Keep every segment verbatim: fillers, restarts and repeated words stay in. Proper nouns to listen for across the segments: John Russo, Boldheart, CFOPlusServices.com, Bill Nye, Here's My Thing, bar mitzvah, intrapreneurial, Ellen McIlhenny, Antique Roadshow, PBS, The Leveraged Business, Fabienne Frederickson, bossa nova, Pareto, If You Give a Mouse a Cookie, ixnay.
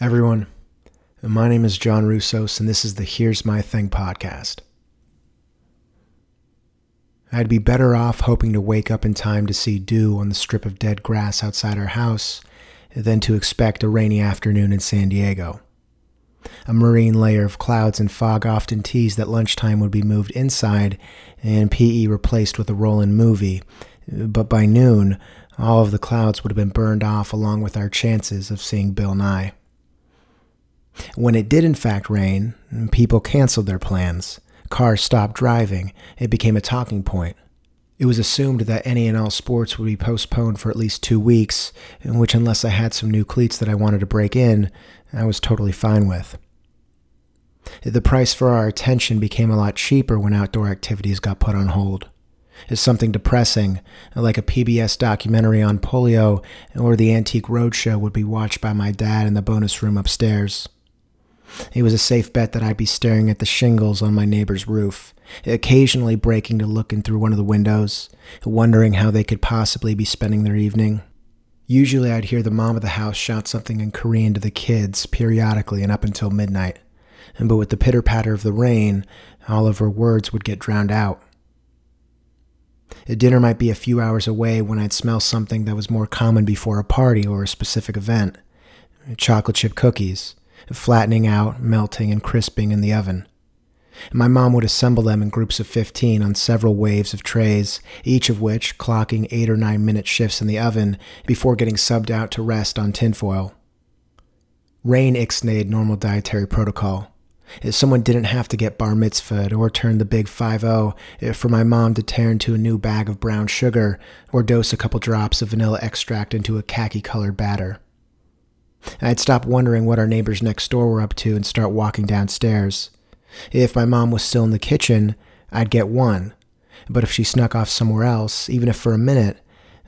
everyone. My name is John Russo, and this is the Here's My Thing podcast. I'd be better off hoping to wake up in time to see dew on the strip of dead grass outside our house than to expect a rainy afternoon in San Diego. A marine layer of clouds and fog often teased that lunchtime would be moved inside and P E replaced with a roll-in movie, but by noon, all of the clouds would have been burned off along with our chances of seeing Bill Nye. When it did in fact rain, people canceled their plans. Cars stopped driving. It became a talking point. It was assumed that any and all sports would be postponed for at least two weeks, which, unless I had some new cleats that I wanted to break in, I was totally fine with. The price for our attention became a lot cheaper when outdoor activities got put on hold. It's something depressing, like a P B S documentary on polio or the Antique Roadshow, would be watched by my dad in the bonus room upstairs. It was a safe bet that I'd be staring at the shingles on my neighbor's roof, occasionally breaking to look in through one of the windows, wondering how they could possibly be spending their evening. Usually I'd hear the mom of the house shout something in Korean to the kids periodically and up until midnight, but with the pitter-patter of the rain, all of her words would get drowned out. Dinner might be a few hours away when I'd smell something that was more common before a party or a specific event. Chocolate chip cookies, flattening out, melting, and crisping in the oven. My mom would assemble them in groups of fifteen on several waves of trays, each of which clocking eight or nine minute shifts in the oven before getting subbed out to rest on tinfoil. Rain ixnayed normal dietary protocol. Someone didn't have to get bar mitzvahed or turn the big five-oh for my mom to tear into a new bag of brown sugar or dose a couple drops of vanilla extract into a khaki-colored batter. I'd stop wondering what our neighbors next door were up to and start walking downstairs. If my mom was still in the kitchen, I'd get one. But if she snuck off somewhere else, even if for a minute,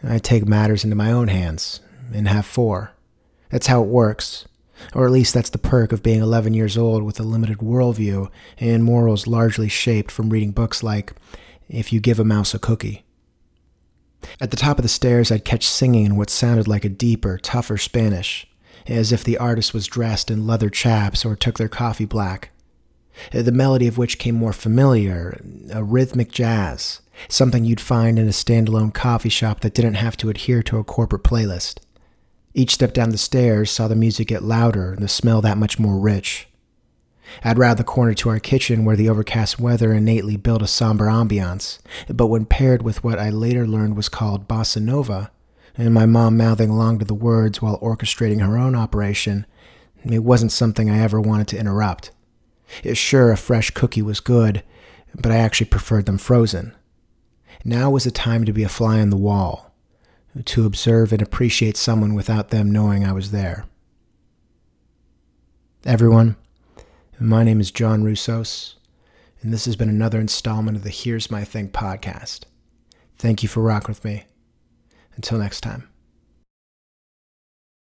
I'd take matters into my own hands and have four. That's how it works. Or at least that's the perk of being eleven years old with a limited worldview and morals largely shaped from reading books like If You Give a Mouse a Cookie. At the top of the stairs, I'd catch singing in what sounded like a deeper, tougher Spanish, as if the artist was dressed in leather chaps or took their coffee black, the melody of which came more familiar, a rhythmic jazz, something you'd find in a standalone coffee shop that didn't have to adhere to a corporate playlist. Each step down the stairs saw the music get louder and the smell that much more rich. I'd round the corner to our kitchen where the overcast weather innately built a somber ambiance, but when paired with what I later learned was called bossa nova, and my mom mouthing along to the words while orchestrating her own operation, it wasn't something I ever wanted to interrupt. Sure, a fresh cookie was good, but I actually preferred them frozen. Now was the time to be a fly on the wall, to observe and appreciate someone without them knowing I was there. Everyone, my name is John Russo, and this has been another installment of the Here's My Thing podcast. Thank you for rocking with me. Until next time.